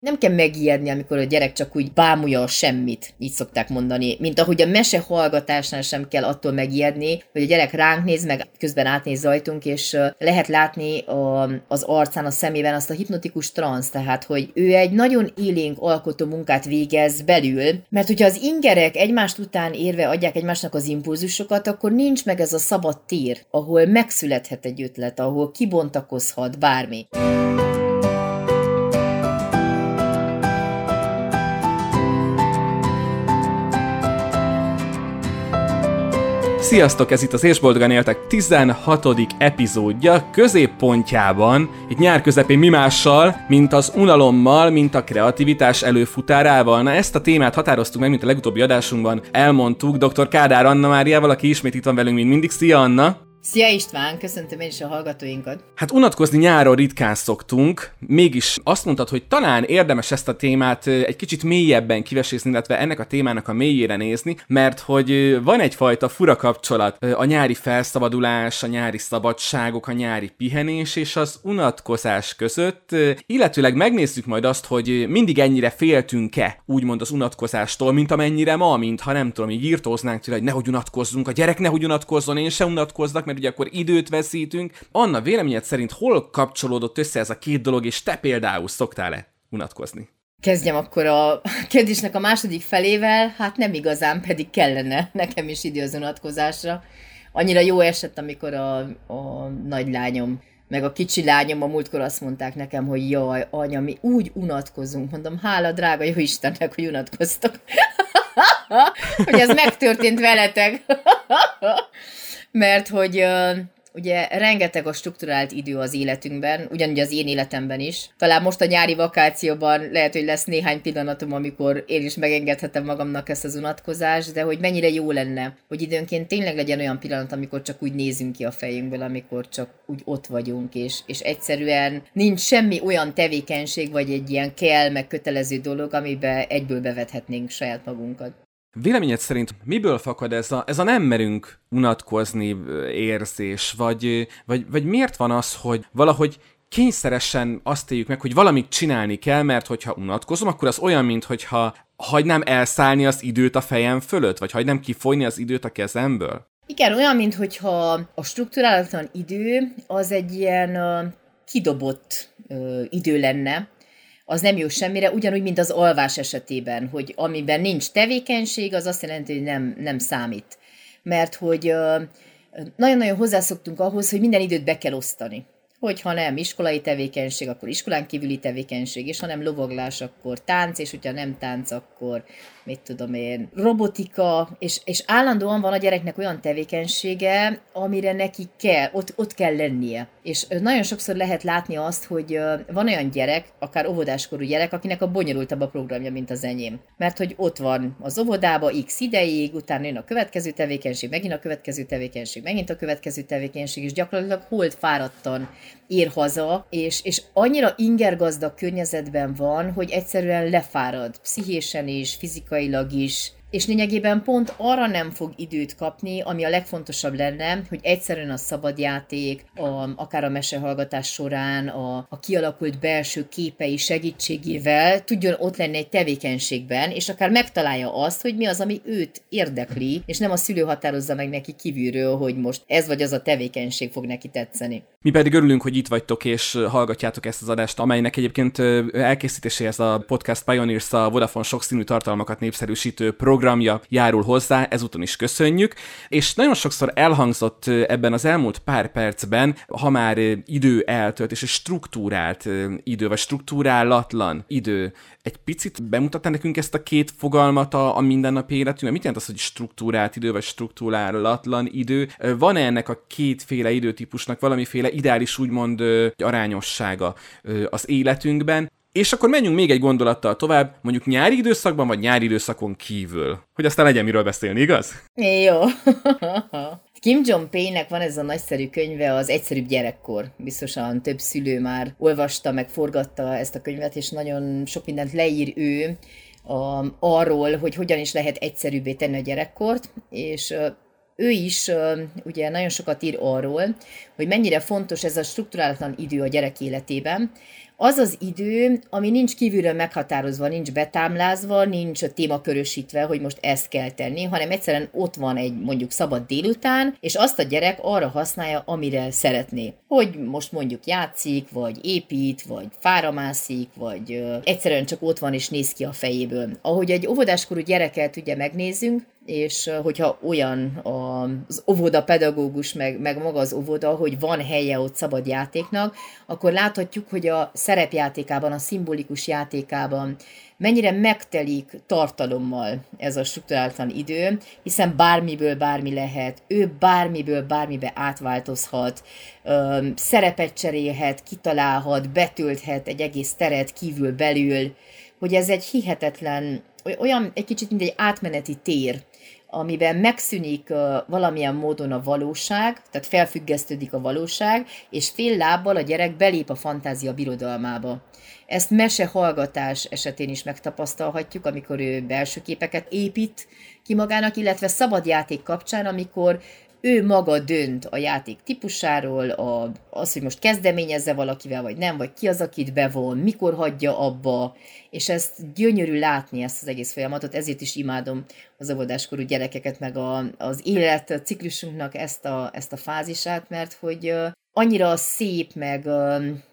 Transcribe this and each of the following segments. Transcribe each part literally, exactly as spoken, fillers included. Nem kell megijedni, amikor a gyerek csak úgy bámulja a semmit, így szokták mondani. Mint ahogy a mese hallgatásnál sem kell attól megijedni, hogy a gyerek ránk néz, meg közben átnéz rajtunk, és lehet látni a, az arcán, a szemében azt a hipnotikus transz, tehát, hogy ő egy nagyon élénk alkotó munkát végez belül, mert hogyha az ingerek egymást után érve adják egymásnak az impulzusokat, akkor nincs meg ez a szabad tér, ahol megszülethet egy ötlet, ahol kibontakozhat bármi. Sziasztok, ez itt az És Boldogan Éltek tizenhatodik epizódja, középpontjában, itt nyár közepén mi mással, mint az unalommal, mint a kreativitás előfutárával. Na, ezt a témát határoztuk meg, mint a legutóbbi adásunkban elmondtuk doktor Kádár Anna Máriával, aki ismét itt van velünk, mint mindig. Szia, Anna! Szia István, köszöntöm én is a hallgatóinkat. Hát unatkozni nyáron ritkán szoktunk, mégis azt mondtad, hogy talán érdemes ezt a témát egy kicsit mélyebben kivesézni, illetve ennek a témának a mélyére nézni, mert hogy van egyfajta fura kapcsolat, a nyári felszabadulás, a nyári szabadságok, a nyári pihenés és az unatkozás között, illetőleg megnézzük majd azt, hogy mindig ennyire féltünk-e, úgymond az unatkozástól, mint amennyire ma, mintha nem tudom, így írtóznánk tőle, hogy nehogy unatkozzunk, a gyerek nehogy unatkozzon, én se unatkozzak, mert ugye akkor időt veszítünk. Anna, véleményed szerint hol kapcsolódott össze ez a két dolog, és te például szoktál-e unatkozni? Kezdjem akkor a kérdésnek a második felével, hát nem igazán, pedig kellene nekem is idő az unatkozásra. Annyira jó eset, amikor a, a nagylányom, meg a kicsi lányom a múltkor azt mondták nekem, hogy jaj, anya, mi úgy unatkozunk. Mondom, hála drága jó Istennek, hogy unatkoztok. Hogy ez megtörtént veletek. Mert hogy uh, ugye rengeteg a strukturált idő az életünkben, ugyanúgy az én életemben is. Talán most a nyári vakációban lehet, hogy lesz néhány pillanatom, amikor én is megengedhetem magamnak ezt az unatkozást, de hogy mennyire jó lenne, hogy időnként tényleg legyen olyan pillanat, amikor csak úgy nézünk ki a fejünkből, amikor csak úgy ott vagyunk, és, és egyszerűen nincs semmi olyan tevékenység, vagy egy ilyen kell, meg kötelező dolog, amiben egyből bevethetnénk saját magunkat. Véleményed szerint miből fakad ez a, ez a nem merünk unatkozni érzés, vagy, vagy, vagy miért van az, hogy valahogy kényszeresen azt éljük meg, hogy valamit csinálni kell, mert hogyha unatkozom, akkor az olyan, mintha hagynám elszállni az időt a fejem fölött, vagy hagynám kifolyni az időt a kezemből? Igen, olyan, mintha a strukturálatlan idő az egy ilyen uh, kidobott uh, idő lenne, az nem jó semmire, ugyanúgy, mint az alvás esetében, hogy amiben nincs tevékenység, az azt jelenti, hogy nem, nem számít. Mert hogy nagyon-nagyon hozzászoktunk ahhoz, hogy minden időt be kell osztani. Hogyha nem iskolai tevékenység, akkor iskolán kívüli tevékenység, és ha nem lovaglás, akkor tánc, és hogyha nem tánc, akkor mit tudom én, robotika, és, és állandóan van a gyereknek olyan tevékenysége, amire neki kell, ott, ott kell lennie. És nagyon sokszor lehet látni azt, hogy van olyan gyerek, akár óvodáskorú gyerek, akinek a bonyolultabb a programja, mint az enyém. Mert hogy ott van az óvodába x ideig, utána jön a következő tevékenység, megint a következő tevékenység, megint a következő tevékenység, és gyakorlatilag holt fáradtan ér haza, és, és annyira ingergazdag környezetben van, hogy egyszerűen lefárad, pszichésen is, fizikailag is, és lényegében pont arra nem fog időt kapni, ami a legfontosabb lenne, hogy egyszerűen a szabadjáték, a, akár a mesehallgatás során, a, a kialakult belső képei segítségével tudjon ott lenni egy tevékenységben, és akár megtalálja azt, hogy mi az, ami őt érdekli, és nem a szülő határozza meg neki kívülről, hogy most ez vagy az a tevékenység fog neki tetszeni. Mi pedig örülünk, hogy itt vagytok és hallgatjátok ezt az adást, amelynek egyébként elkészítéséhez a Podcast Pioneers, a Vodafone sokszínű tartalmakat népszerűsítő programja járul hozzá, ezúton is köszönjük. És nagyon sokszor elhangzott ebben az elmúlt pár percben, ha már idő eltölt, és egy struktúrált idő, vagy struktúrálatlan idő. Egy picit bemutatná nekünk ezt a két fogalmat a, a mindennapi életünkben? Mit jelent az, hogy struktúrált idő, vagy struktúrálatlan idő? Van-e ennek a kétféle időtípusnak valamiféle ideális úgymond arányossága az életünkben? És akkor menjünk még egy gondolattal tovább, mondjuk nyári időszakban, vagy nyári időszakon kívül. Hogy aztán legyen miről beszélni, igaz? Jó. Kim Jong-Painnek van ez a nagyszerű könyve, az Egyszerűbb gyerekkor. Biztosan több szülő már olvasta, meg forgatta ezt a könyvet, és nagyon sok mindent leír ő um, arról, hogy hogyan is lehet egyszerűbbé tenni a gyerekkort, és uh, ő is ugye nagyon sokat ír arról, hogy mennyire fontos ez a strukturálatlan idő a gyerek életében, az az idő, ami nincs kívülről meghatározva, nincs betámlázva, nincs témakörösítve, hogy most ezt kell tenni, hanem egyszerűen ott van egy mondjuk szabad délután, és azt a gyerek arra használja, amire szeretné. Hogy most mondjuk játszik, vagy épít, vagy fáramászik, vagy ö, egyszerűen csak ott van és néz ki a fejéből. Ahogy egy óvodáskorú gyereket ugye megnézzünk, és hogyha olyan az óvoda pedagógus, meg, meg maga az óvoda, hogy van helye ott szabad játéknak, akkor láthatjuk, hogy a szerepjátékában, a szimbolikus játékában mennyire megtelik tartalommal ez a strukturáltan idő, hiszen bármiből bármi lehet, ő bármiből bármibe átváltozhat, szerepet cserélhet, kitalálhat, betölthet egy egész teret kívül belül, hogy ez egy hihetetlen, olyan egy kicsit mint egy átmeneti tér, amiben megszűnik valamilyen módon a valóság, tehát felfüggesztődik a valóság, és fél lábbal a gyerek belép a fantázia birodalmába. Ezt mesehallgatás esetén is megtapasztalhatjuk, amikor ő belső képeket épít ki magának, illetve szabad játék kapcsán, amikor ő maga dönt a játék típusáról, a, az, hogy most kezdeményezze valakivel, vagy nem, vagy ki az, akit bevon, mikor hagyja abba, és ezt gyönyörű látni, ezt az egész folyamatot, ezért is imádom az óvodáskorú gyerekeket, meg a, az élet ciklusunknak ezt a, ezt a fázisát, mert hogy annyira szép, meg,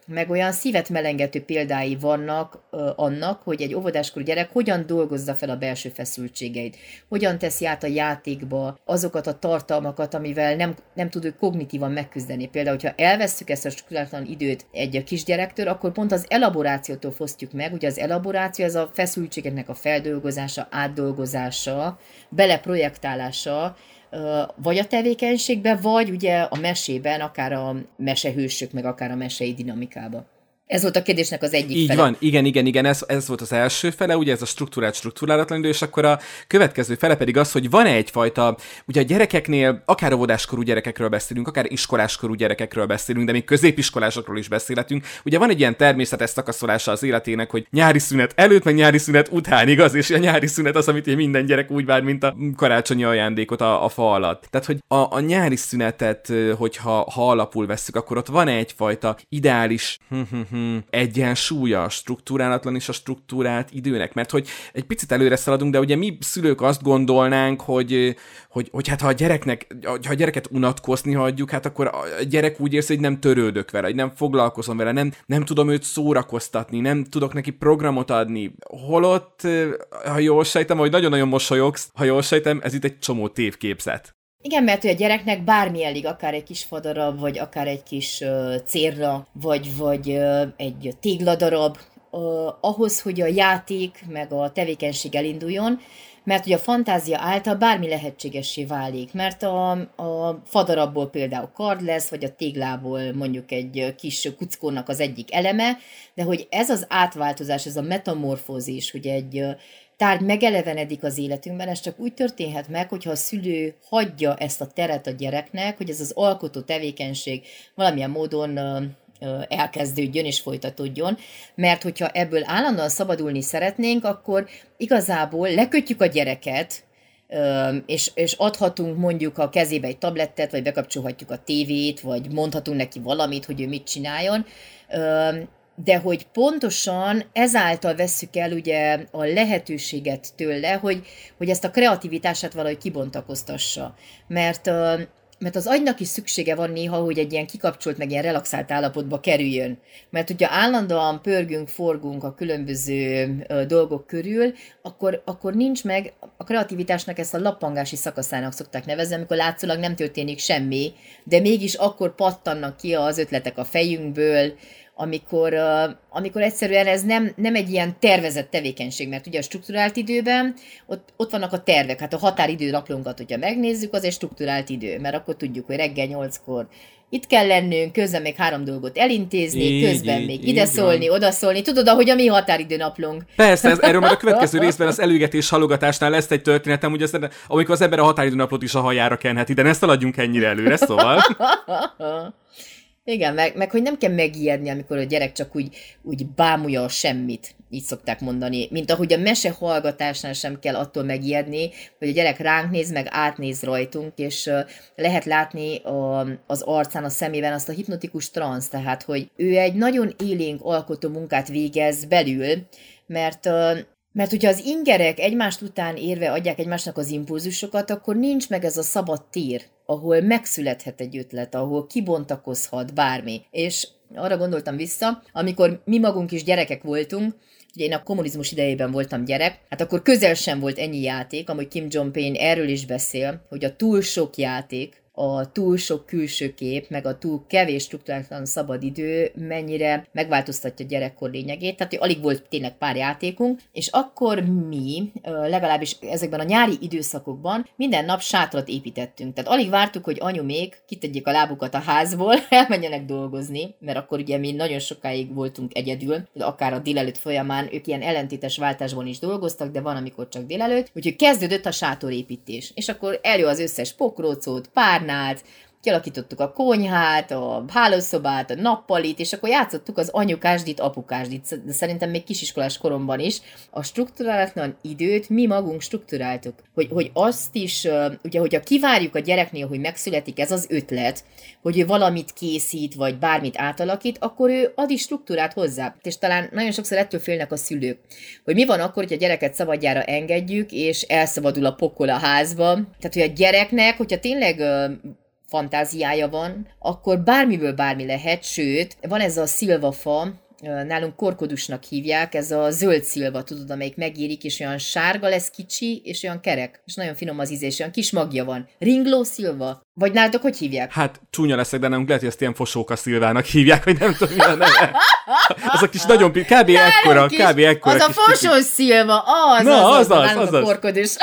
meg olyan szívet melengető példái vannak annak, hogy egy óvodáskorú gyerek hogyan dolgozza fel a belső feszültségeit, hogyan teszi át a játékba azokat a tartalmakat, amivel nem, nem tud ő kognitívan megküzdeni. Például, hogyha elvesszük ezt a struktúrátlan időt egy kisgyerektől, akkor pont az elaborációtól fosztjuk meg, ugye az elaboráció, ez a feszültségeknek a feldolgozása, átdolgozása, beleprojektálása, vagy a tevékenységben, vagy ugye a mesében, akár a mesehősök, meg akár a mesei dinamikában. Ez volt a kérdésnek az egyik Így fele. Így van, igen, igen, igen, ez, ez volt az első fele, ugye ez a struktúrált, struktúrálatlan idő, és akkor a következő fele pedig az, hogy van-e egyfajta, ugye a gyerekeknél, akár óvodáskorú gyerekekről beszélünk, akár iskoláskorú gyerekekről beszélünk, de még középiskolásokról is beszélhetünk, ugye van egy ilyen természetes szakaszolása az életének, hogy nyári szünet előtt, meg nyári szünet után, igaz, és a nyári szünet az, amit minden gyerek úgy vár, mint a karácsonyi ajándékot a, a fa alatt. Tehát, hogy a, a nyári szünetet, hogyha ha alapul vesszük, akkor ott van egyfajta ideális egyensúlya a struktúrálatlan és a struktúrált időnek, mert hogy egy picit előre szaladunk, de ugye mi szülők azt gondolnánk, hogy, hogy, hogy hát ha a gyereknek, ha a gyereket unatkozni hagyjuk, hát akkor a gyerek úgy érzi, hogy nem törődök vele, hogy nem foglalkozom vele, nem, nem tudom őt szórakoztatni, nem tudok neki programot adni. Holott, ha jól sejtem, vagy nagyon-nagyon mosolyogsz, ha jól sejtem, ez itt egy csomó tévképzet. Igen, mert hogy a gyereknek bármi elég, akár egy kis fadarab, vagy akár egy kis uh, cérna, vagy, vagy uh, egy tégladarab, uh, ahhoz, hogy a játék meg a tevékenység elinduljon, mert hogy a fantázia által bármi lehetségessé válik, mert a, a fadarabból például kard lesz, vagy a téglából mondjuk egy kis kuckónak az egyik eleme, de hogy ez az átváltozás, ez a metamorfózis, hogy egy tárgy megelevenedik az életünkben, ez csak úgy történhet meg, hogyha a szülő hagyja ezt a teret a gyereknek, hogy ez az alkotó tevékenység valamilyen módon elkezdődjön és folytatódjon, mert hogyha ebből állandóan szabadulni szeretnénk, akkor igazából lekötjük a gyereket, és, és adhatunk mondjuk a kezébe egy tablettet, vagy bekapcsolhatjuk a tévét, vagy mondhatunk neki valamit, hogy ő mit csináljon, de hogy pontosan ezáltal vesszük el ugye a lehetőséget tőle, hogy, hogy ezt a kreativitását valahogy kibontakoztassa. Mert, mert az agynak is szüksége van néha, hogy egy ilyen kikapcsolt, meg ilyen relaxált állapotba kerüljön. Mert hogyha állandóan pörgünk, forgunk a különböző dolgok körül, akkor, akkor nincs meg, a kreativitásnak ezt a lappangási szakaszának szokták nevezni, amikor látszólag nem történik semmi, de mégis akkor pattannak ki az ötletek a fejünkből, Amikor, uh, amikor egyszerűen ez nem, nem egy ilyen tervezett tevékenység, mert ugye a strukturált időben ott, ott vannak a tervek, hát a határidőnaplónkat, hogyha megnézzük, az egy strukturált idő, mert akkor tudjuk, hogy reggel nyolckor itt kell lennünk, közben még három dolgot elintézni, így, közben így, még ide szólni, oda szólni. Tudod, ahogy a mi határidőnaplónk. Persze, ez, erről már a következő részben az elügetés halogatásnál lesz egy történetem, ugye, amikor az ember a határidőnaplót is a hajára kenheti, de ne szaladjunk ennyire előre, szóval. Igen, meg, meg hogy nem kell megijedni, amikor a gyerek csak úgy, úgy bámulja a semmit. így szokták mondani, mint ahogy a mese hallgatásnál sem kell attól megijedni, hogy a gyerek ránk néz, meg átnéz rajtunk, és lehet látni a, az arcán, a szemében azt a hipnotikus transz, tehát, hogy ő egy nagyon élénk alkotó munkát végez belül, mert... Mert hogyha az ingerek egymást után érve adják egymásnak az impulzusokat, akkor nincs meg ez a szabad tér, ahol megszülethet egy ötlet, ahol kibontakozhat bármi. És arra gondoltam vissza, amikor mi magunk is gyerekek voltunk, ugye én a kommunizmus idejében voltam gyerek, hát akkor közel sem volt ennyi játék, amúgy Kim Jong-Pain erről is beszél, hogy a túl sok játék, a túl sok külső kép, meg a túl kevés struktúrátlan szabad idő mennyire megváltoztatja a gyerekkor lényegét, tehát alig volt tényleg pár játékunk, és akkor mi, legalábbis ezekben a nyári időszakokban minden nap sátrat építettünk, tehát alig vártuk, hogy anyumék kitegyék a lábukat a házból, elmenjenek dolgozni, mert akkor ugye mi nagyon sokáig voltunk egyedül, akár a délelőtt folyamán, ők ilyen ellentétes váltásban is dolgoztak, de van, amikor csak délelőtt, úgyhogy kezdődött a sátorépítés, és akkor elő az összes pokrócot, pár kialakítottuk a konyhát, a hálószobát, a nappalit, és akkor játszottuk az anyukásdit, apukásdit. Szerintem még kisiskolás koromban is a strukturálatlan időt mi magunk strukturáltuk. Hogy, hogy azt is, ugye, hogyha kivárjuk a gyereknél, hogy megszületik ez az ötlet, hogy ő valamit készít, vagy bármit átalakít, akkor ő ad is struktúrát hozzá. És talán nagyon sokszor ettől félnek a szülők. Hogy mi van akkor, hogyha a gyereket szabadjára engedjük, és elszabadul a pokol a házba. Tehát, hogy a gyereknek, hogyha tényleg fantáziája van, akkor bármiből bármi lehet, sőt, van ez a szilvafa, nálunk korkodusnak hívják, ez a zöld szilva, tudod, amelyik megérik, és olyan sárga lesz kicsi, és olyan kerek, és nagyon finom az íze, és olyan kis magja van. Ringló szilva? Vagy náltok hogy hívják? Hát csúnya leszek, de nem lehet, hogy ezt ilyen fosóka szilvának hívják, vagy nem tudom, mi a neve. Az a kis nagyon kb. ekkora, kb. ekkora. Az a fosós szilva, az, az, az, az, a korkodus.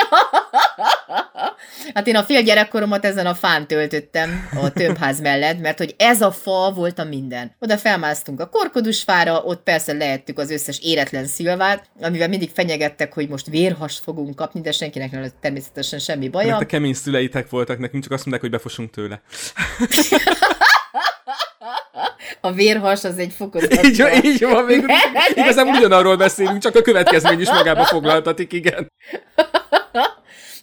Hát én a fél gyerekkoromat ezen a fán töltöttem, a tömbház mellett, mert hogy ez a fa volt a minden. Oda felmásztunk a korkodus fára, ott persze lehettük az összes éretlen szilvát, amivel mindig fenyegettek, hogy most vérhast fogunk kapni, de senkinek nem lett természetesen semmi baja. Mert a kemény szüleitek voltak, nekünk csak azt mondták, hogy befosunk tőle. A vérhas az egy fokozat. Így, így van, végül igazán ugyanarról beszélünk, csak a következmény is magába foglaltatik, igen.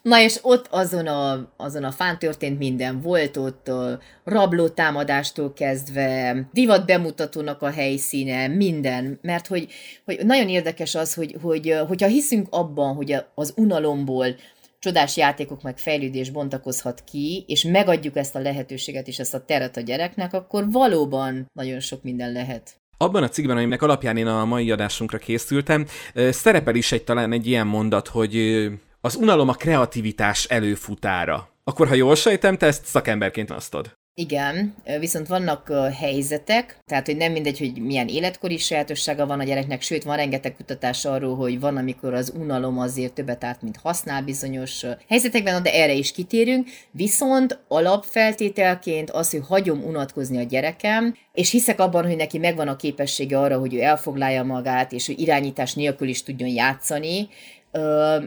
Na és ott azon a, azon a fán történt minden. Volt ott rablótámadástól kezdve, divat bemutatónak a helyszíne, minden. Mert hogy, hogy nagyon érdekes az, hogy, hogy, hogyha hiszünk abban, hogy az unalomból csodás játékok meg fejlődés bontakozhat ki, és megadjuk ezt a lehetőséget és ezt a teret a gyereknek, akkor valóban nagyon sok minden lehet. Abban a cikkben, aminek alapján én a mai adásunkra készültem, szerepel is egy talán egy ilyen mondat, hogy az unalom a kreativitás előfutára. Akkor, ha jól sejtem, te ezt szakemberként osztod. Igen, viszont vannak helyzetek, tehát hogy nem mindegy, hogy milyen életkori sajátossága van a gyereknek, sőt, van rengeteg kutatás arról, hogy van, amikor az unalom azért többet árt, mint használ bizonyos helyzetekben, de erre is kitérünk, viszont alapfeltételként az, hogy hagyom unatkozni a gyerekem, és hiszek abban, hogy neki megvan a képessége arra, hogy ő elfoglalja magát, és ő irányítás nélkül is tudjon játszani,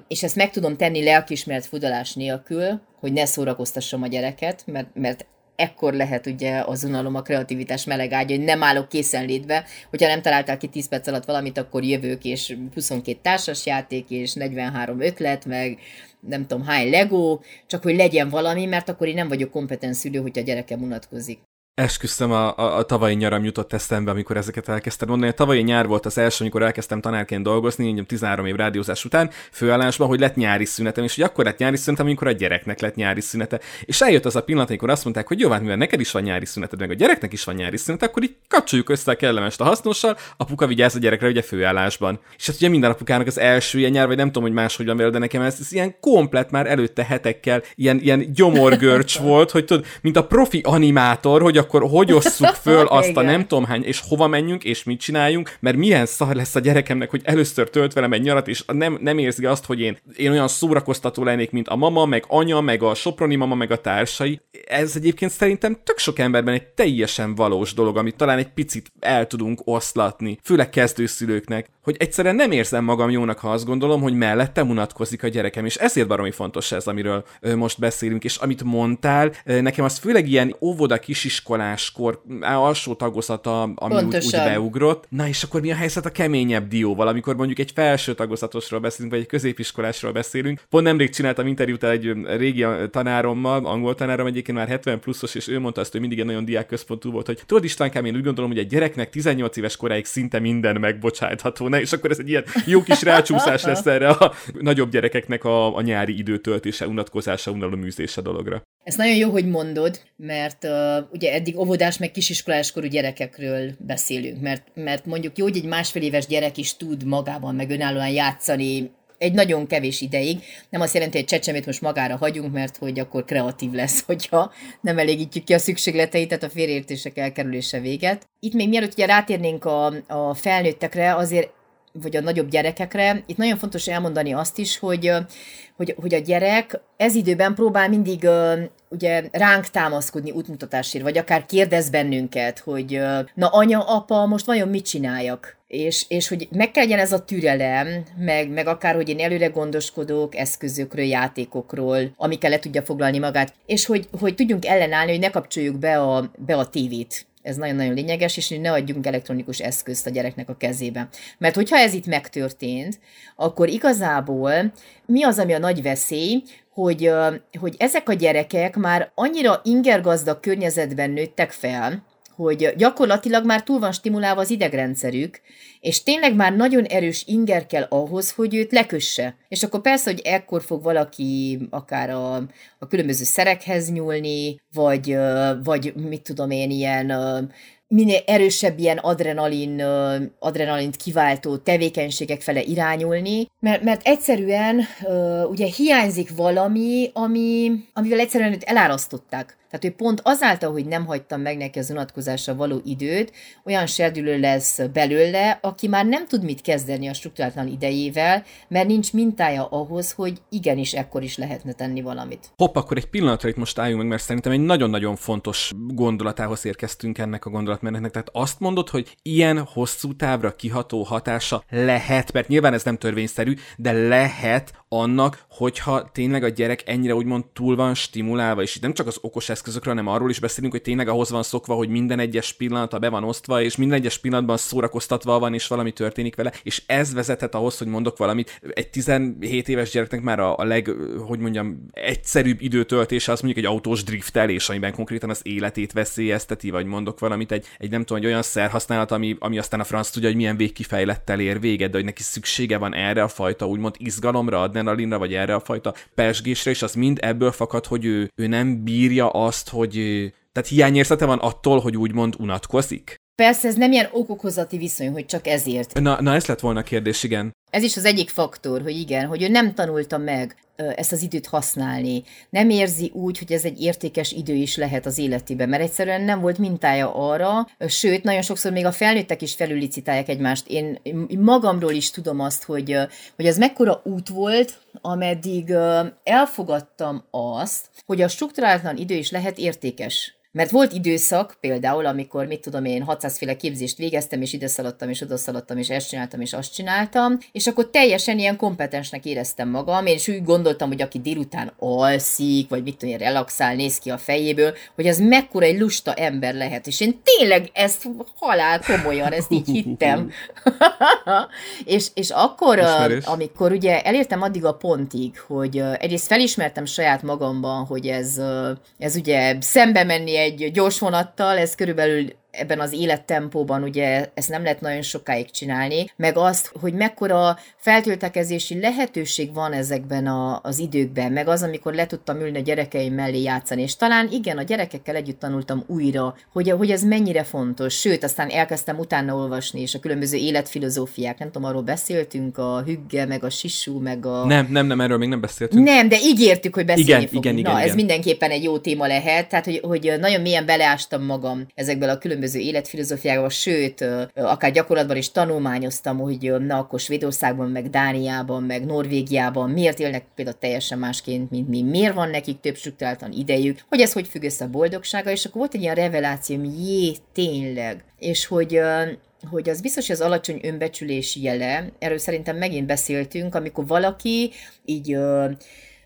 és ezt meg tudom tenni lelkiismeret furdalás nélkül, hogy ne szórakoztassam a gyereket, mert, mert ekkor lehet ugye az unalom a kreativitás melegágya, hogy nem állok készenlétbe, hogyha nem találtál ki tíz perc alatt valamit, akkor jövök, és huszonkét társasjáték, és negyvenhárom ötlet, meg nem tudom hány Lego, csak hogy legyen valami, mert akkor én nem vagyok kompetens szülő, hogyha a gyerekem unatkozik. Esküszöm, a, a, a tavalyi nyaram jutott eszembe, amikor ezeket elkezdtem mondani. A tavalyi nyár volt az első, amikor elkezdtem tanárként dolgozni, így tizenhárom év rádiózás után, főállásban, hogy lett nyári szünetem, és hogy akkor lett nyári szünetem, amikor a gyereknek lett nyári szünete. És eljött az a pillanat, amikor azt mondták, hogy jó, hát mivel neked is van nyári szüneted, meg a gyereknek is van nyári szünete, akkor így kapcsoljuk össze a kellemest a hasznossal, apuka vigyáz a gyerekre ugye főállásban. És hát ugye minden apukának az első ilyen nyár, vagy nem tudom, hogy máshogy van vele, de nekem ez, ez ilyen komplett már előtte hetekkel ilyen, ilyen gyomorgörcs volt, hogy tudod, mint a profi animátor, hogy akkor hogy osszuk föl azt a nem tudom hány, és hova menjünk, és mit csináljunk, mert milyen szar lesz a gyerekemnek, hogy először tölt velem egy nyarat, és nem, nem érzi azt, hogy én, én olyan szórakoztató lennék, mint a mama, meg anya, meg a soproni mama, meg a társai. Ez egyébként szerintem tök sok emberben egy teljesen valós dolog, amit talán egy picit el tudunk oszlatni, főleg kezdőszülőknek, hogy egyszerűen nem érzem magam jónak, ha azt gondolom, hogy mellettem unatkozik a gyerekem, és ezért baromi fontos ez, amiről most beszélünk, és amit mondtál, nekem az főleg ilyen óvoda kis középiskoláskor alsó tagozata, ami úgy, úgy beugrott. Na és akkor mi a helyzet a keményebb dióval, amikor mondjuk egy felső tagozatosról beszélünk, vagy egy középiskolásról beszélünk. Pont nemrég csináltam interjút egy régi tanárommal, angol tanárom egyébként már hetven pluszos, és ő mondta azt, hogy mindig egy nagyon diákközpontú volt, hogy tudod Istenkám, én úgy gondolom, hogy egy gyereknek tizennyolc éves koráig szinte minden megbocsátható. Na, és akkor ez egy ilyen jó kis rácsúszás lesz erre a nagyobb gyerekeknek a, a nyári időtöltése, unatkozása, unaloműzése dologra. Ez nagyon jó, hogy mondod, mert uh, ugye eddig óvodás meg kisiskoláskorú gyerekekről beszélünk, mert, mert mondjuk jó, hogy egy másfél éves gyerek is tud magában meg önállóan játszani egy nagyon kevés ideig. Nem azt jelenti, hogy csecsemét most magára hagyunk, mert hogy akkor kreatív lesz, hogyha nem elégítjük ki a szükségleteit, tehát a félreértések elkerülése véget. Itt még mielőtt ugye rátérnénk a, a felnőttekre, azért vagy a nagyobb gyerekekre, itt nagyon fontos elmondani azt is, hogy, hogy, hogy a gyerek ez időben próbál mindig ugye ránk támaszkodni útmutatásért, vagy akár kérdez bennünket, hogy na anya, apa, most vajon mit csináljak? És, és hogy meg kell legyen ez a türelem, meg, meg akár, hogy én előre gondoskodok eszközökről, játékokról, amikkel le tudja foglalni magát, és hogy, hogy tudjunk ellenállni, hogy ne kapcsoljuk be a, be a tévét. Ez nagyon-nagyon lényeges, és ne adjunk elektronikus eszközt a gyereknek a kezébe. Mert hogyha ez itt megtörtént, akkor igazából mi az, ami a nagy veszély, hogy, hogy ezek a gyerekek már annyira ingergazdag környezetben nőttek fel, hogy gyakorlatilag már túl van stimulálva az idegrendszerük, és tényleg már nagyon erős inger kell ahhoz, hogy őt lekösse. És akkor persze, hogy ekkor fog valaki akár a, a különböző szerekhez nyúlni, vagy, vagy mit tudom én, ilyen minél erősebb ilyen adrenalin, adrenalint kiváltó tevékenységek fele irányulni, mert, mert egyszerűen ugye hiányzik valami, ami, amivel egyszerűen őt elárasztották. Tehát, hogy pont azáltal, hogy nem hagytam meg neki az unatkozásra való időt, olyan serdülő lesz belőle, aki már nem tud mit kezdeni a strukturálatlan idejével, mert nincs mintája ahhoz, hogy igenis ekkor is lehetne tenni valamit. Hopp, akkor egy pillanatra itt most álljunk meg, mert szerintem egy nagyon-nagyon fontos gondolatához érkeztünk ennek a gondolatmenetnek. Tehát azt mondod, hogy ilyen hosszú távra kiható hatása lehet, mert nyilván ez nem törvényszerű, de lehet annak, hogyha tényleg a gyerek ennyire úgymond túl van stimulálva, és itt nem csak az okos eszközökről, hanem arról is beszélünk, hogy tényleg ahhoz van szokva, hogy minden egyes pillanata be van osztva, és minden egyes pillanatban szórakoztatva van, és valami történik vele, és ez vezethet ahhoz, hogy mondok valamit. Egy tizenhét éves gyereknek már a, a leg, hogy mondjam, egyszerűbb időtöltése az mondjuk egy autós driftelés, amiben konkrétan az életét veszélyezteti, vagy mondok valamit, egy, egy nem tudom, egy olyan szerhasználat, ami, ami aztán a franc tudja, hogy milyen végkifejlettel ér véget, de hogy neki szüksége van erre a fajta, úgymond izgalomra, adrenalinra, vagy erre a fajta pezsgésre, és az mind ebből fakad, hogy ő, ő nem bírja azt, hogy tehát hiányérzete van attól, hogy úgymond unatkozik? Persze, ez nem ilyen okokozati viszony, hogy csak ezért. Na, na ez lett volna a kérdés, igen. Ez is az egyik faktor, hogy igen, hogy ő nem tanulta meg ezt az időt használni. Nem érzi úgy, hogy ez egy értékes idő is lehet az életében, mert egyszerűen nem volt mintája arra, sőt, nagyon sokszor még a felnőttek is felülicitálják egymást. Én magamról is tudom azt, hogy, hogy ez mekkora út volt, ameddig elfogadtam azt, hogy a strukturálatlan idő is lehet értékes. Mert volt időszak, például, amikor, mit tudom én, hatszázféle képzést végeztem, és ide szaladtam, és oda szaladtam, és ezt csináltam, és azt csináltam, és akkor teljesen ilyen kompetensnek éreztem magam, és úgy gondoltam, hogy aki délután alszik, vagy mit tudom én, relaxál, néz ki a fejéből, hogy az mekkora egy lusta ember lehet, és én tényleg ezt halál komolyan, ezt így hittem. és, és akkor, Ismerős. Amikor ugye elértem addig a pontig, hogy egyrészt felismertem saját magamban, hogy ez, ez ugye szembe menni egy gyors vonattal, ez körülbelül ebben az élettempóban ugye ezt nem lehet nagyon sokáig csinálni, meg azt, hogy mekkora feltöltekezési lehetőség van ezekben a, az időkben, meg az, amikor le tudtam ülni a gyerekeim mellé játszani, és talán igen, a gyerekekkel együtt tanultam újra, hogy, hogy ez mennyire fontos, sőt, aztán elkezdtem utána olvasni, és a különböző életfilozófiák, nem tudom, arról beszéltünk, a hügge, meg a sisú, meg a... Nem, nem, nem, erről még nem beszéltünk. Nem, de ígértük, hogy beszélni igen, fogunk. Igen, igen, Na, igen. Ez mindenképpen egy jó téma lehet, tehát, hogy, hogy nagyon mélyen beleástam magam ezekből a különböző életfilozófiával, sőt, akár gyakorlatban is tanulmányoztam, hogy na, akkor Svédországban, meg Dániában, meg Norvégiában miért élnek például teljesen másként, mint mi, miért van nekik több struktúráltan idejük, hogy ez hogy függ össze a boldogsága, és akkor volt egy ilyen reveláció, hogy jé, tényleg, és hogy... hogy az biztos, hogy az alacsony önbecsülés jele, erről szerintem megint beszéltünk, amikor valaki így...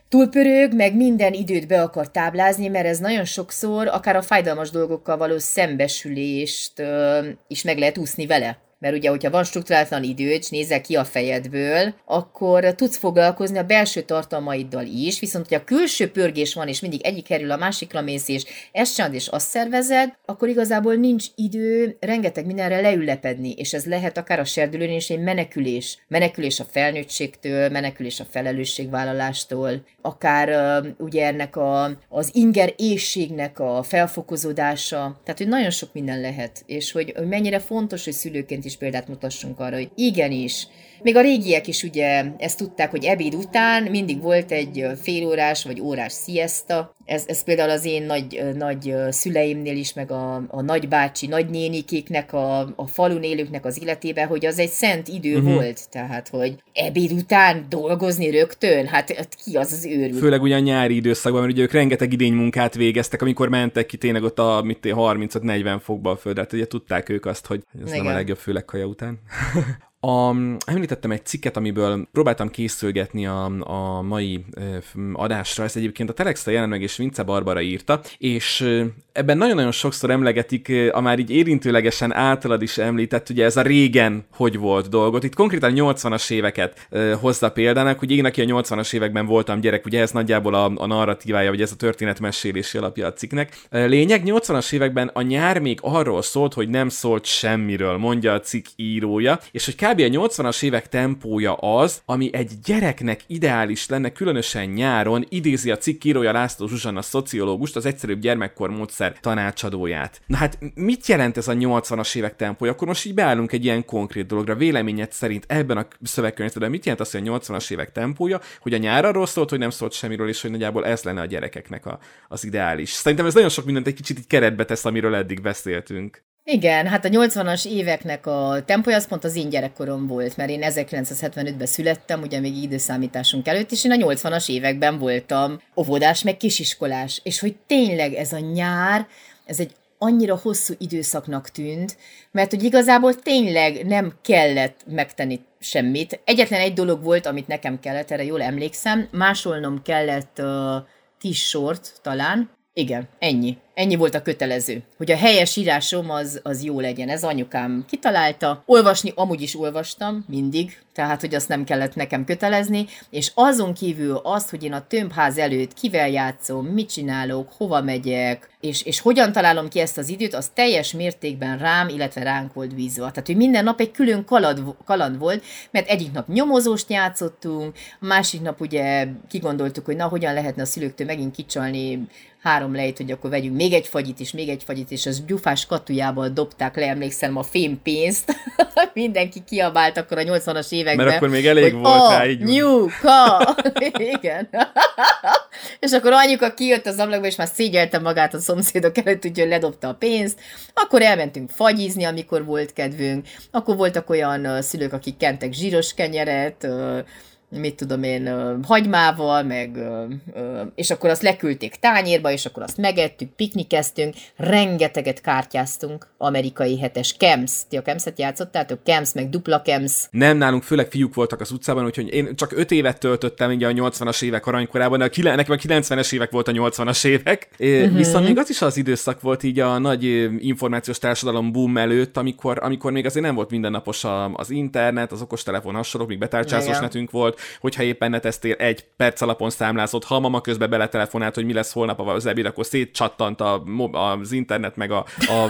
túlpörög, meg minden időt be akar táblázni, mert ez nagyon sokszor akár a fájdalmas dolgokkal való szembesülést ö, is meg lehet úszni vele. Mert ugye, hogyha van strukturálatlan időd, és nézel ki a fejedből, akkor tudsz foglalkozni a belső tartalmaiddal is, viszont hogyha külső pörgés van, és mindig egyik kerül a másikra mész, és ezt csináld, és azt szervezed, akkor igazából nincs idő rengeteg mindenre leülepedni, és ez lehet akár a serdülőn is egy menekülés. Menekülés a felnőttségtől, menekülés a felelősségvállalástól, akár ugye ennek a, az inger éhségnek a felfokozódása, tehát hogy nagyon sok minden lehet, és hogy mennyire fontos, hogy szülőként is példát mutassunk arra, hogy igenis. Még a régiek is ugye ezt tudták, hogy ebéd után mindig volt egy félórás vagy órás szieszta. Ez, ez például az én nagy, nagy szüleimnél is, meg a, a nagybácsi, nagynénikéknek, a, a falun élőknek az életében, hogy az egy szent idő uh-huh. volt. Tehát, hogy ebéd után dolgozni rögtön, hát ki az az őrült. Főleg ugyan nyári időszakban, mert ugye ők rengeteg idénymunkát végeztek, amikor mentek ki tényleg ott a harminc-negyven fokba a földre. Hát ugye tudták ők azt, hogy ez igen. nem a legjobb, főleg kaja után. A, említettem egy cikket, amiből próbáltam készülgetni a, a mai ö, adásra, ezt egyébként a Telexre jelent meg, és Vince Barbara írta, és ö, ebben nagyon-nagyon sokszor emlegetik a már így érintőlegesen általad is említett, ugye ez a régen hogy volt dolgot. Itt konkrétan nyolcvanas éveket ö, hozza példának, hogy én, aki a nyolcvanas években voltam gyerek, ugye ez nagyjából a, a narratívája, vagy ez a történetmesélési alapja a cikknek. Lényeg, nyolcvanas években a nyár még arról szólt, hogy nem szólt semmiről, mondja a cikk írója, és hogy kb. A nyolcvanas évek tempója az, ami egy gyereknek ideális lenne, különösen nyáron, idézi a cikk írója László Zsuzsanna szociológust, az egyszerűbb gyermekkor módszer tanácsadóját. Na hát mit jelent ez a nyolcvanas évek tempója? Akkor most így beállunk egy ilyen konkrét dologra. Véleményed szerint ebben a szövegkönyvben mit jelent az, hogy a nyolcvanas évek tempója, hogy a nyár arról szólt, hogy nem szólt semmiről, és hogy nagyjából ez lenne a gyerekeknek a, az ideális. Szerintem ez nagyon sok mindent egy kicsit így keretbe tesz, amiről eddig beszéltünk. Igen, hát a nyolcvanas éveknek a tempója az pont az én gyerekkorom volt, mert én ezerkilencszázhetvenötben születtem, ugye még időszámításunk előtt, és én a nyolcvanas években voltam óvodás, meg kisiskolás, és hogy tényleg ez a nyár, ez egy annyira hosszú időszaknak tűnt, mert hogy igazából tényleg nem kellett megtenni semmit. Egyetlen egy dolog volt, amit nekem kellett, erre jól emlékszem, másolnom kellett uh, tíz sort talán. Igen, ennyi. Ennyi volt a kötelező. Hogy a helyes írásom az, az jó legyen. Ez anyukám kitalálta. Olvasni amúgy is olvastam, mindig. Tehát, hogy azt nem kellett nekem kötelezni. És azon kívül azt, hogy én a tömbház előtt kivel játszom, mit csinálok, hova megyek, és, és hogyan találom ki ezt az időt, az teljes mértékben rám, illetve ránk volt bízva. Tehát, hogy minden nap egy külön kaland, kaland volt, mert egyik nap nyomozóst játszottunk, a másik nap ugye kigondoltuk, hogy na, hogyan lehetne a szülőktől megint kicsalni három lejt, hogy akkor vegyünk még egy fagyit is, még egy fagyit, és az gyufás katujába dobták le, emlékszem, a fémpénzt. Mindenki kiabált akkor a nyolcvanas években. Mert akkor még elég volt rá, így anyuka! Igen. És akkor anyuka kijött az ablakba, és már szégyelte magát a szomszédok előtt, úgyhogy ledobta a pénzt. Akkor elmentünk fagyizni, amikor volt kedvünk. Akkor voltak olyan szülők, akik kentek zsíros kenyeret, mit tudom én, hagymával, meg, és akkor azt leküldték tányérba, és akkor azt megettük, piknikeztünk, rengeteget kártyáztunk, amerikai hetes Kems. Ti a Kemset játszottátok? Kems, meg dupla Kems. Nem, nálunk főleg fiúk voltak az utcában, úgyhogy én csak öt évet töltöttem ugye a nyolcvanas évek aranykorában, de a nekem a kilencvenes évek volt a nyolcvanas évek. Uh-huh. Viszont még az is az időszak volt így a nagy információs társadalom boom előtt, amikor, amikor még azért nem volt mindennapos az internet, az okostelefon hasonlók, még betárcsázós netünk volt. Hogyha éppen neteztél, egy perc alapon számlázott, ha a mama közben beletelefonált, hogy mi lesz holnap az ebéd, akkor szétcsattant a, az internet, meg a, a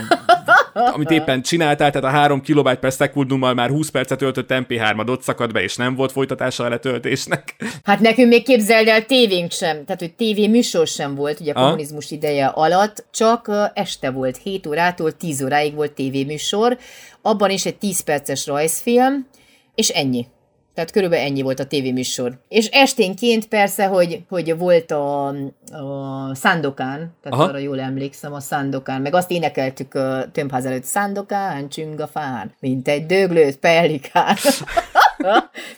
amit éppen csináltál, tehát a három kilobájt per szekundummal már húsz percet töltött em pé hármat ott szakadt be, és nem volt folytatása a letöltésnek. Hát nekünk még képzeld el, tévénk sem, tehát hogy tévéműsor sem volt, ugye a kommunizmus ideje alatt, csak este volt, hét órától tíz óráig volt tévéműsor, abban is egy tíz perces rajzfilm, és ennyi. Tehát körülbelül ennyi volt a tévéműsor. És esténként persze, hogy, hogy volt a, a Szándokán, tehát aha. arra jól emlékszem, a Szándokán, meg azt énekeltük a tömbház előtt, Szándokán, csüng a fán, mint egy döglött pelikán.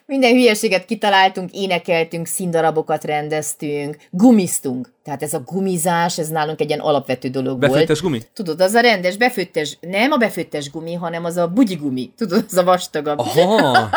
Minden hülyeséget kitaláltunk, énekeltünk, színdarabokat rendeztünk, gumiztunk. Tehát ez a gumizás, ez nálunk egy ilyen alapvető dolog befőttes volt. Befőttes gumi? Tudod, az a rendes befőttes, nem a befőttes gumi, hanem az a bugyigumi. Tudod, az a vastagabb. Aha!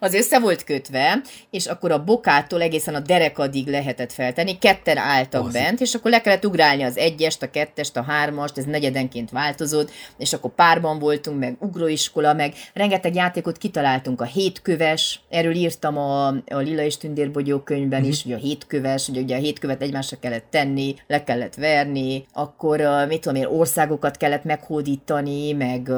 az össze volt kötve, és akkor a bokától egészen a derekadig lehetett feltenni, ketten álltak az bent, és akkor le kellett ugrálni az egyest, a kettest, a hármast, ez negyedenként változott, és akkor párban voltunk, meg ugróiskola, meg rengeteg játékot kitaláltunk, a hétköves, erről írtam a, a Lila és Tündérbogyó könyvben is, hogy a hétköves, ugye, ugye a hétkövet egymásra kellett tenni, le kellett verni, akkor mit tudom én, országokat kellett meghódítani, meg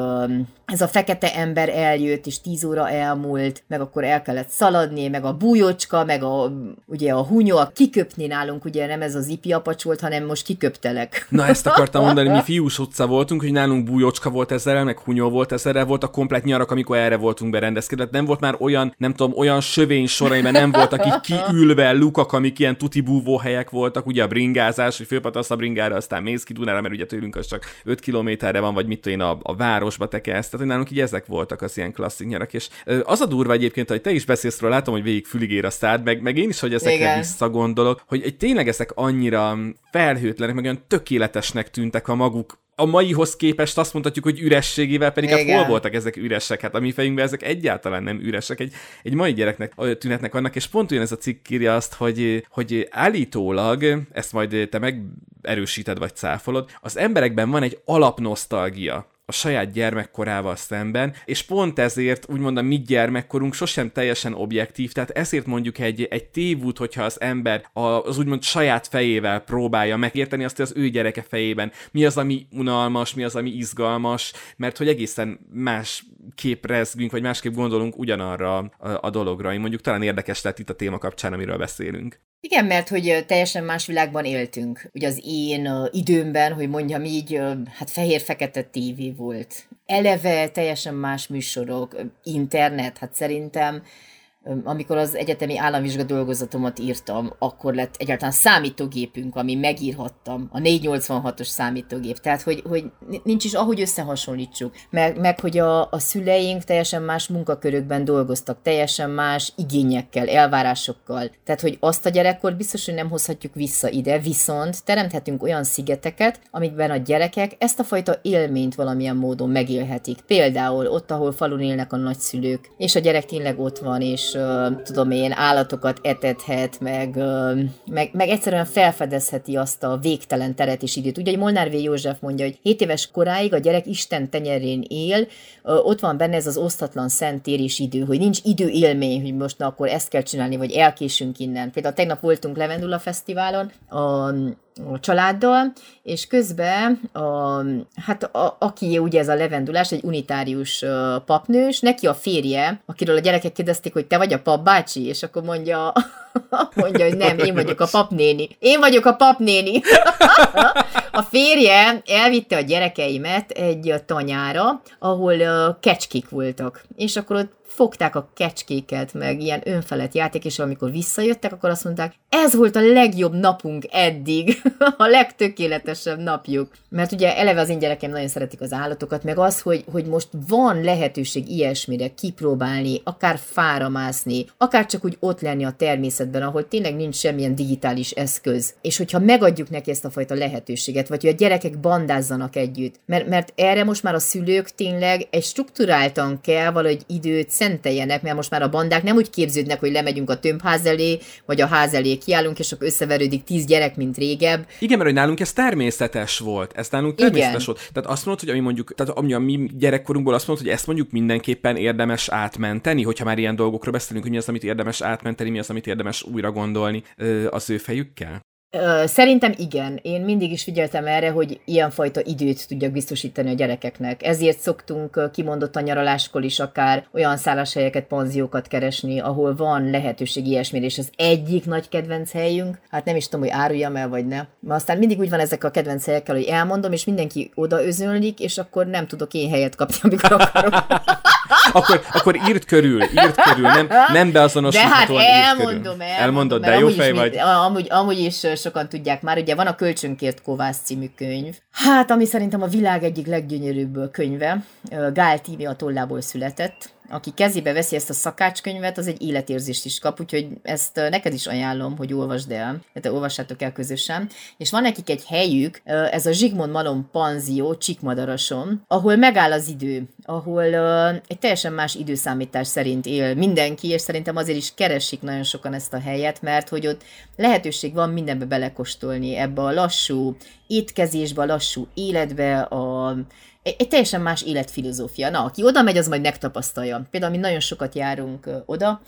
ez a fekete ember eljött, és tíz óra elmúlt, meg akkor el kellett szaladni, meg a bújocska, meg a, ugye a hunyó, a kiköpni nálunk, ugye nem ez az ipi apacs volt, hanem most kiköptelek. Na ezt akartam mondani, mi Fiús utca voltunk, hogy nálunk bújocska volt ezerrel, meg hunyó volt ezerrel, volt a komplet nyarak, amikor erre voltunk berendezkedett. Nem volt már olyan, nem tudom, olyan sövény soraiban nem voltak így kiülve lukak, amik ilyen tuti búvó helyek voltak, ugye a bringázás, hogy fölpataszt a bringára, aztán mész ki Dunára, mert ugye tőlünk az csak öt kilométerre van, vagy mit tudom én, a, a városba tekelsz. Tehát nálunk így ezek voltak az ilyen klasszik nyarak, és az a durva egyébként, hogy te is beszélsz róla, látom, hogy végig füligér a szád, meg, meg én is, hogy ezekre igen, visszagondolok, hogy egy tényleg ezek annyira felhőtlenek, meg olyan tökéletesnek tűntek a maguk. A maihoz képest azt mondhatjuk, hogy ürességével, pedig hát hol voltak ezek üresek? Hát a mi fejünkben ezek egyáltalán nem üresek. Egy, egy mai gyereknek tűnhetnek annak, és pont olyan ez a cikk írja azt, hogy, hogy állítólag, ezt majd te megerősíted vagy cáfolod, az emberekben van egy alapnosztalgia a saját gyermekkorával szemben, és pont ezért úgymond a mi gyermekkorunk sosem teljesen objektív, tehát ezért mondjuk egy, egy tévút, hogyha az ember az úgymond saját fejével próbálja megérteni azt, hogy az ő gyereke fejében mi az, ami unalmas, mi az, ami izgalmas, mert hogy egészen más kép rezgünk, vagy másképp gondolunk ugyanarra a, a dologra, én mondjuk talán érdekes lett itt a téma kapcsán, amiről beszélünk. Igen, mert hogy teljesen más világban éltünk. Ugye az én időmben, hogy mondjam így, hát fehér-fekete tévé volt. Eleve teljesen más műsorok, internet, hát szerintem amikor az egyetemi államvizsga dolgozatomat írtam, akkor lett egyáltalán számítógépünk, ami megírhattam, a négyszáznyolcvanhatos számítógép, tehát hogy, hogy nincs is, ahogy összehasonlítsuk, meg, meg hogy a, a szüleink teljesen más munkakörökben dolgoztak, teljesen más igényekkel, elvárásokkal, tehát hogy azt a gyerekkor biztos, hogy nem hozhatjuk vissza ide, viszont teremthetünk olyan szigeteket, amikben a gyerekek ezt a fajta élményt valamilyen módon megélhetik, például ott, ahol falun élnek a nagyszülők, és a gyerek tényleg ott van, és tudom én, állatokat etethet, meg, meg, meg egyszerűen felfedezheti azt a végtelen teret és időt. Ugye, hogy Molnár V. József mondja, hogy hét éves koráig a gyerek Isten tenyerén él, ott van benne ez az oszthatlan szent tér és idő, hogy nincs időélmény, hogy most na, akkor ezt kell csinálni, vagy elkésünk innen. Például tegnap voltunk Levendula Fesztiválon, a a családdal, és közben a, hát a, aki ugye ez a levendulás, egy unitárius papnős, neki a férje, akiről a gyerekek kérdezték, hogy te vagy a papbácsi, és akkor mondja, mondja, hogy nem, én vagyok a papnéni. Én vagyok a papnéni. A férje elvitte a gyerekeimet egy tanyára, ahol kecskék voltak, és akkor ott fogták a kecskéket, meg ilyen önfelett játék, és amikor visszajöttek, akkor azt mondták, ez volt a legjobb napunk eddig, a legtökéletesebb napjuk. Mert ugye eleve az én gyerekem nagyon szeretik az állatokat, meg az, hogy, hogy most van lehetőség ilyesmire kipróbálni, akár fára mászni, akár csak úgy ott lenni a természetben, ahol tényleg nincs semmilyen digitális eszköz. És hogyha megadjuk neki ezt a fajta lehetőséget, vagy hogy a gyerekek bandázzanak együtt, mert, mert erre most már a szülők tényleg egy strukturáltan kell valahogy időt szenteljenek, mert most már a bandák nem úgy képződnek, hogy lemegyünk a tömbház elé, vagy a ház elé kiállunk, és akkor összeverődik tíz gyerek, mint régebb. Igen, mert hogy nálunk ez természetes volt. Ez nálunk természetes igen volt. Tehát azt mondod, hogy ami mondjuk, tehát ami a mi gyerekkorunkból azt mondod, hogy ezt mondjuk mindenképpen érdemes átmenteni, hogyha már ilyen dolgokról beszélünk, hogy mi az, amit érdemes átmenteni, mi az, amit érdemes újra gondolni az ő fejükkel. Szerintem igen. Én mindig is figyeltem erre, hogy ilyenfajta időt tudjak biztosítani a gyerekeknek. Ezért szoktunk kimondottan nyaraláskor is akár olyan szálláshelyeket, panziókat keresni, ahol van lehetőség ilyesmire, és az egyik nagy kedvenc helyünk, hát nem is tudom, hogy áruljam el, vagy ne. Ma aztán mindig úgy van ezek a kedvenc helyekkel, hogy elmondom, és mindenki oda özönlik, és akkor nem tudok én helyet kapni, amikor akarok. Akkor, akkor írd körül, írd körül, nem, nem beazonosíthatóan hát elmondom, el, elmondod, de jó fej vagy. Amúgy, amúgy is sokan tudják már, ugye van a Kölcsönkért Kovász című könyv. Hát, ami szerintem a világ egyik leggyönyörűbb könyve, Gál Tímea tollából született. aki kezébe veszi ezt a szakácskönyvet, az egy életérzést is kap, úgyhogy ezt neked is ajánlom, hogy olvasd el, tehát olvassátok el közösen. És van nekik egy helyük, ez a Zsigmond Malompanzió Csíkmadarason, ahol megáll az idő, ahol egy teljesen más időszámítás szerint él mindenki, és szerintem azért is keresik nagyon sokan ezt a helyet, mert hogy ott lehetőség van mindenbe belekóstolni, ebbe a lassú étkezésbe, a lassú életbe, a... egy teljesen más életfilozófia. Na, aki oda megy, az majd megtapasztalja. Például mi nagyon sokat járunk oda,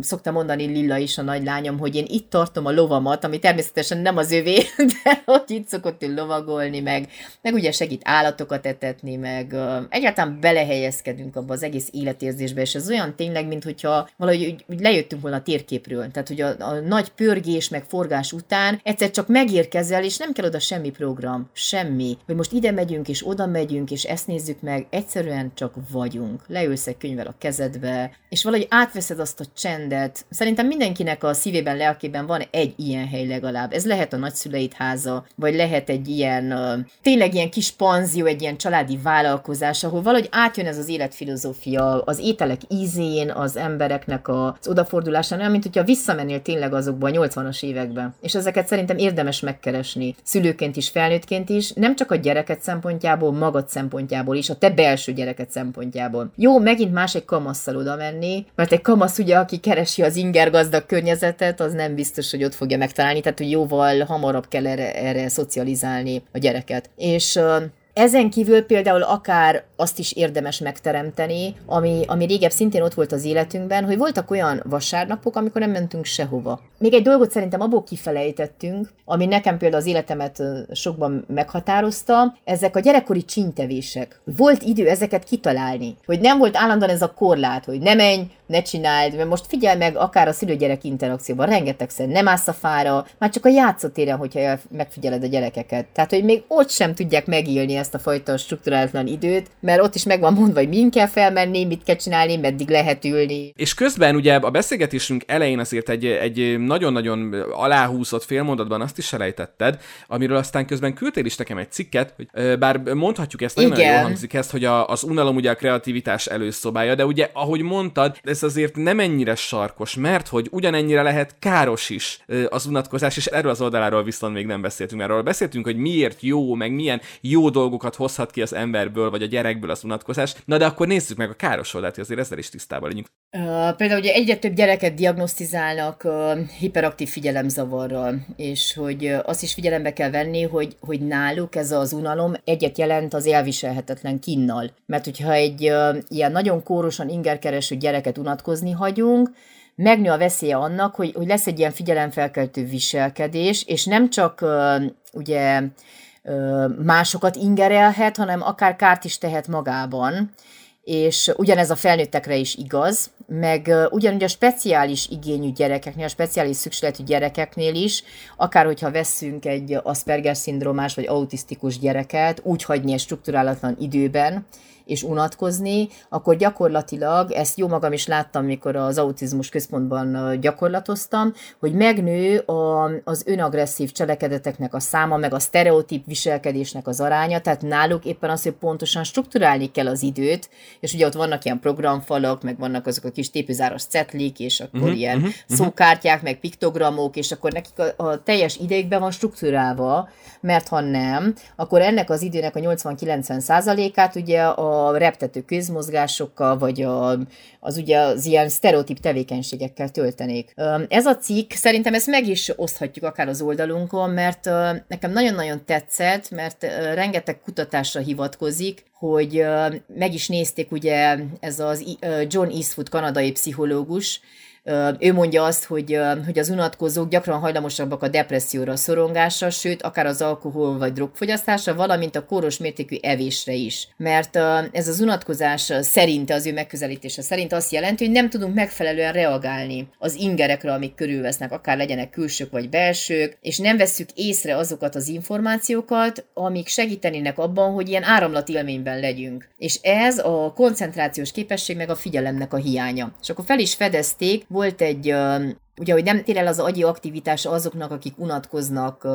szoktam mondani Lilla is, a nagylányom, hogy én itt tartom a lovamat, ami természetesen nem az övé, de hogy itt szokott ő lovagolni, meg, meg ugye segít állatokat etetni, meg egyáltalán belehelyezkedünk abba az egész életérzésbe, és ez olyan tényleg, mint hogyha valahogy úgy, úgy lejöttünk volna a térképről. Tehát, hogy a, a nagy pörgés, meg forgás után egyszer csak megérkezel, és nem kell oda semmi program, semmi. Hogy most ide megyünk, és oda megyünk, és ezt nézzük meg, egyszerűen csak vagyunk. Leülsz egy könyvvel a kezedbe, és valahogy átvesz azt a csendet. Szerintem mindenkinek a szívében, lelkében van egy ilyen hely legalább. Ez lehet a nagyszüleid háza, vagy lehet egy ilyen, tényleg ilyen kis panzió, egy ilyen családi vállalkozás, ahol valahogy átjön ez az életfilozófia, az ételek ízén, az embereknek az odafordulásán, olyan, mint hogyha visszamennél tényleg azokba a nyolcvanas években. És ezeket szerintem érdemes megkeresni. Szülőként is, felnőttként is, nem csak a gyereket szempontjából, magad szempontjából is, a te belső gyereket szempontjából. Jó, megint más egy kamasszal oda menni, mert egy kamasz, ugye, aki keresi az inger gazdag környezetet, az nem biztos, hogy ott fogja megtalálni, tehát hogy jóval hamarabb kell erre, erre szocializálni a gyereket. És uh... ezen kívül például akár azt is érdemes megteremteni, ami, ami régebb szintén ott volt az életünkben, hogy voltak olyan vasárnapok, amikor nem mentünk sehova. Még egy dolgot szerintem abból kifelejtettünk, ami nekem például az életemet sokban meghatározta, ezek a gyerekkori csíntevések. Volt idő ezeket kitalálni, hogy nem volt állandóan ez a korlát, hogy ne menj, ne csináld, mert most figyelj meg akár a szülő-gyerek interakcióban, rengetegszer nem állsz a fára, már csak a játszótéren, hogyha megfigyeled a gyerekeket. Tehát, hogy még ott sem tudják megélni ezt a fajta strukturálatlan időt, mert ott is meg van mondva, hogy min kell felmenni, mit kell csinálni, meddig lehet ülni. És közben ugye a beszélgetésünk elején azért egy, egy nagyon-nagyon aláhúzott félmondatban azt is elejtetted, amiről aztán közben küldtél is nekem egy cikket, hogy bár mondhatjuk ezt, nagyon jól hangzik ezt, hogy a, az unalom ugye a kreativitás előszobája, de ugye ahogy mondtad, ez azért nem ennyire sarkos, mert hogy ugyanennyire lehet káros is az unatkozás, és erről az oldaláról viszont még nem beszéltünk, mert arról beszéltünk, hogy miért jó, meg milyen jó dolg hozhat ki az emberből, vagy a gyerekből az unatkozás. Na de akkor nézzük meg a káros oldalt, hogy azért ezzel is tisztában legyünk. Uh, például ugye egyre több gyereket diagnosztizálnak uh, hiperaktív figyelemzavarral, és hogy uh, azt is figyelembe kell venni, hogy, hogy náluk ez az unalom egyet jelent az elviselhetetlen kínnal. Mert hogyha egy uh, ilyen nagyon kórosan ingerkereső gyereket unatkozni hagyunk, megnő a veszélye annak, hogy, hogy lesz egy ilyen figyelemfelkeltő viselkedés, és nem csak uh, ugye... másokat ingerelhet, hanem akár kárt is tehet magában, és ugyanez a felnőttekre is igaz, meg ugyanúgy a speciális igényű gyerekeknél, a speciális szükségletű gyerekeknél is, akár hogyha veszünk egy Asperger-szindrómás vagy autisztikus gyereket, úgy hagyni egy strukturálatlan időben, és unatkozni, akkor gyakorlatilag, ezt jó magam is láttam, mikor az autizmus központban gyakorlatoztam, hogy megnő a, az önagresszív cselekedeteknek a száma, meg a sztereotíp viselkedésnek az aránya, tehát náluk éppen az, hogy pontosan strukturálni kell az időt, és ugye ott vannak ilyen programfalak, meg vannak azok a kis tépőzáros cetlik, és akkor uh-huh, ilyen uh-huh, szókártyák, meg piktogramok, és akkor nekik a, a teljes ideigben van strukturálva, mert ha nem, akkor ennek az időnek a nyolcvan-kilencven százalékát ugye a a reptető közmozgásokkal, vagy a, az ugye az ilyen sztereotíp tevékenységekkel töltenék. Ez a cikk, szerintem ezt meg is oszthatjuk akár az oldalunkon, mert nekem nagyon-nagyon tetszett, mert rengeteg kutatásra hivatkozik, hogy meg is nézték ugye ez az John Eastwood kanadai pszichológus, ő mondja azt, hogy, hogy az unatkozók gyakran hajlamosabbak a depresszióra, a szorongásra, sőt, akár az alkohol vagy drogfogyasztásra, valamint a kóros mértékű evésre is. Mert ez az unatkozás szerinte, az ő megközelítése szerint azt jelenti, hogy nem tudunk megfelelően reagálni az ingerekre, amik körülvesznek, akár legyenek külsők vagy belsők, és nem vesszük észre azokat az információkat, amik segítenének abban, hogy ilyen áramlatélményben legyünk. És ez a koncentrációs képesség meg a figyelemnek a hiánya. És akkor fel is fedezték, volt egy Ugye, hogy nem tér el az agyi aktivitása azoknak, akik unatkoznak,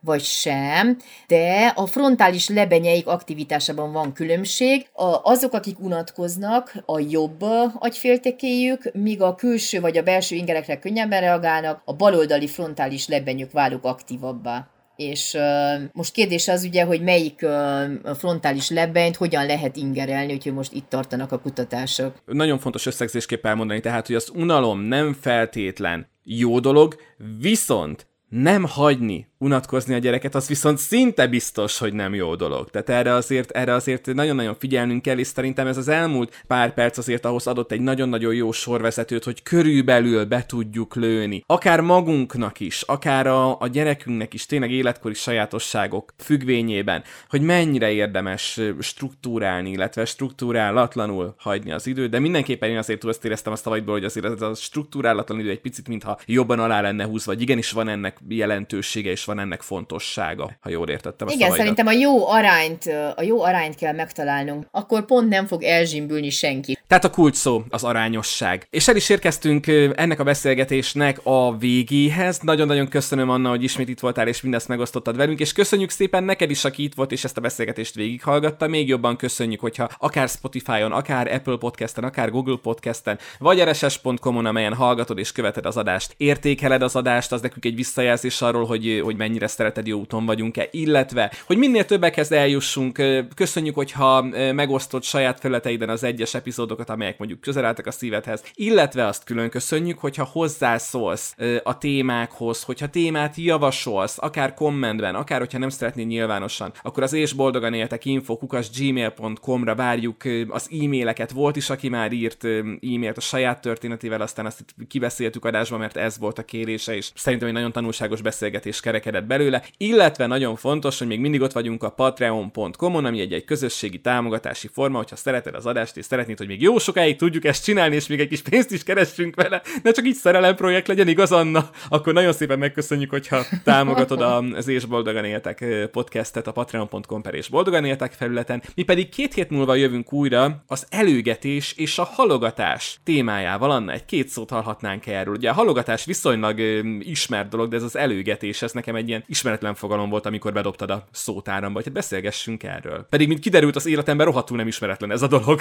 vagy sem, de a frontális lebenyeik aktivitásában van különbség. Azok, akik unatkoznak, a jobb agyféltekéjük, míg a külső vagy a belső ingerekre könnyebben reagálnak, a baloldali frontális lebenyük válik aktívabbá. És uh, most kérdés az ugye, hogy melyik uh, frontális lebenyt hogyan lehet ingerelni, úgyhogy most itt tartanak a kutatások. Nagyon fontos összegzésképp elmondani, tehát, hogy az unalom nem feltétlen jó dolog, viszont nem hagyni unatkozni a gyereket, az viszont szinte biztos, hogy nem jó dolog. Tehát erre azért, erre azért nagyon-nagyon figyelnünk kell, és szerintem ez az elmúlt pár perc azért ahhoz adott egy nagyon-nagyon jó sorvezetőt, hogy körülbelül be tudjuk lőni. Akár magunknak is, akár a, a gyerekünknek is, tényleg életkori sajátosságok függvényében, hogy mennyire érdemes struktúrálni, illetve struktúrálatlanul hagyni az időt, de mindenképpen én azért azt éreztem a szavaidból, hogy azért ez a struktúrálatlan idő egy picit, mintha jobban alá lenne húzva, vagy igenis van ennek jelentősége és van ennek fontossága, ha jól értettem a szavaidat. Igen, szerintem a jó arányt, a jó arányt kell megtalálnunk, akkor pont nem fog elzsimbülni senki. Tehát a kulcs szó az arányosság. És el is érkeztünk ennek a beszélgetésnek a végéhez. Nagyon-nagyon köszönöm, Anna, hogy ismét itt voltál, és mindezt megosztottad velünk, és köszönjük szépen neked is, aki itt volt, és ezt a beszélgetést végighallgatta. Még jobban köszönjük, hogyha akár Spotify-on, akár Apple Podcasten, akár Google Podcasten, vagy er es es pont com-on, amelyen hallgatod és követed az adást, értékeled az adást, az nekünk egy visszajelzés arról, hogy, hogy mennyire szereted, jó úton vagyunk-e, illetve, hogy minél többekhez eljussunk. Köszönjük, hogyha megosztod saját felületeiden az egyes epizódokat, amelyek mondjuk közel álltak a szívedhez, illetve azt külön köszönjük, hogyha hozzászólsz a témákhoz, hogyha témát javasolsz, akár kommentben, akár hogyha nem szeretnél nyilvánosan, akkor az és boldogan éltek info kukac gmail pont com-ra várjuk az e-maileket. Volt is, aki már írt e-mailt a saját történetével, aztán azt itt kibeszéltük adásban, mert ez volt a kérése, és szerintem egy nagyon tanulságos beszélgetés kerekedett belőle, illetve nagyon fontos, hogy még mindig ott vagyunk a patreon pont com-on, ami egy-egy közösségi támogatási forma, hogyha szereted az adást, és szeretnéd, hogy még jó sokáig tudjuk ezt csinálni, és még egy kis pénzt is keressünk vele, ne csak így szerelem projekt legyen, igaz, Anna? Akkor nagyon szépen megköszönjük, hogyha támogatod az És Boldogan Éltek podcastet a patreon pont com per És Boldogan Éltek felületen. Mi pedig két hét múlva jövünk újra az előgetés és a halogatás témájával. Anna, egy két szót hallhatnánk erről. Ugye a halogatás viszonylag ismert dolog, de ez az előgetés, ez nekem egy ilyen ismeretlen fogalom volt, amikor bedobtad a szótáramba, hogy beszélgessünk erről. Pedig, mint kiderült, az életemben rohadtul nem ismeretlen ez a dolog.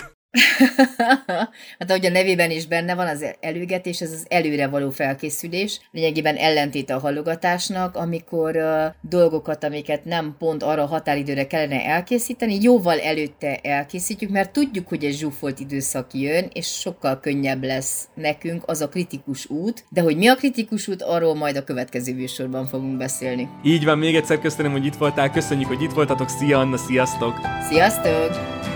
Hát ahogy a nevében is benne van, az előgetés, ez az előre való felkészülés. Lényegében ellentét a hallogatásnak, amikor uh, dolgokat, amiket nem pont arra a határidőre kellene elkészíteni, jóval előtte elkészítjük, mert tudjuk, hogy egy zsúfolt időszak jön, és sokkal könnyebb lesz nekünk az a kritikus út, de hogy mi a kritikus út, arról majd a következő műsorban fogunk beszélni. Így van, még egyszer köszönöm, hogy itt voltál, köszönjük, hogy itt voltatok, szia Anna, sziasztok! Sziasztok!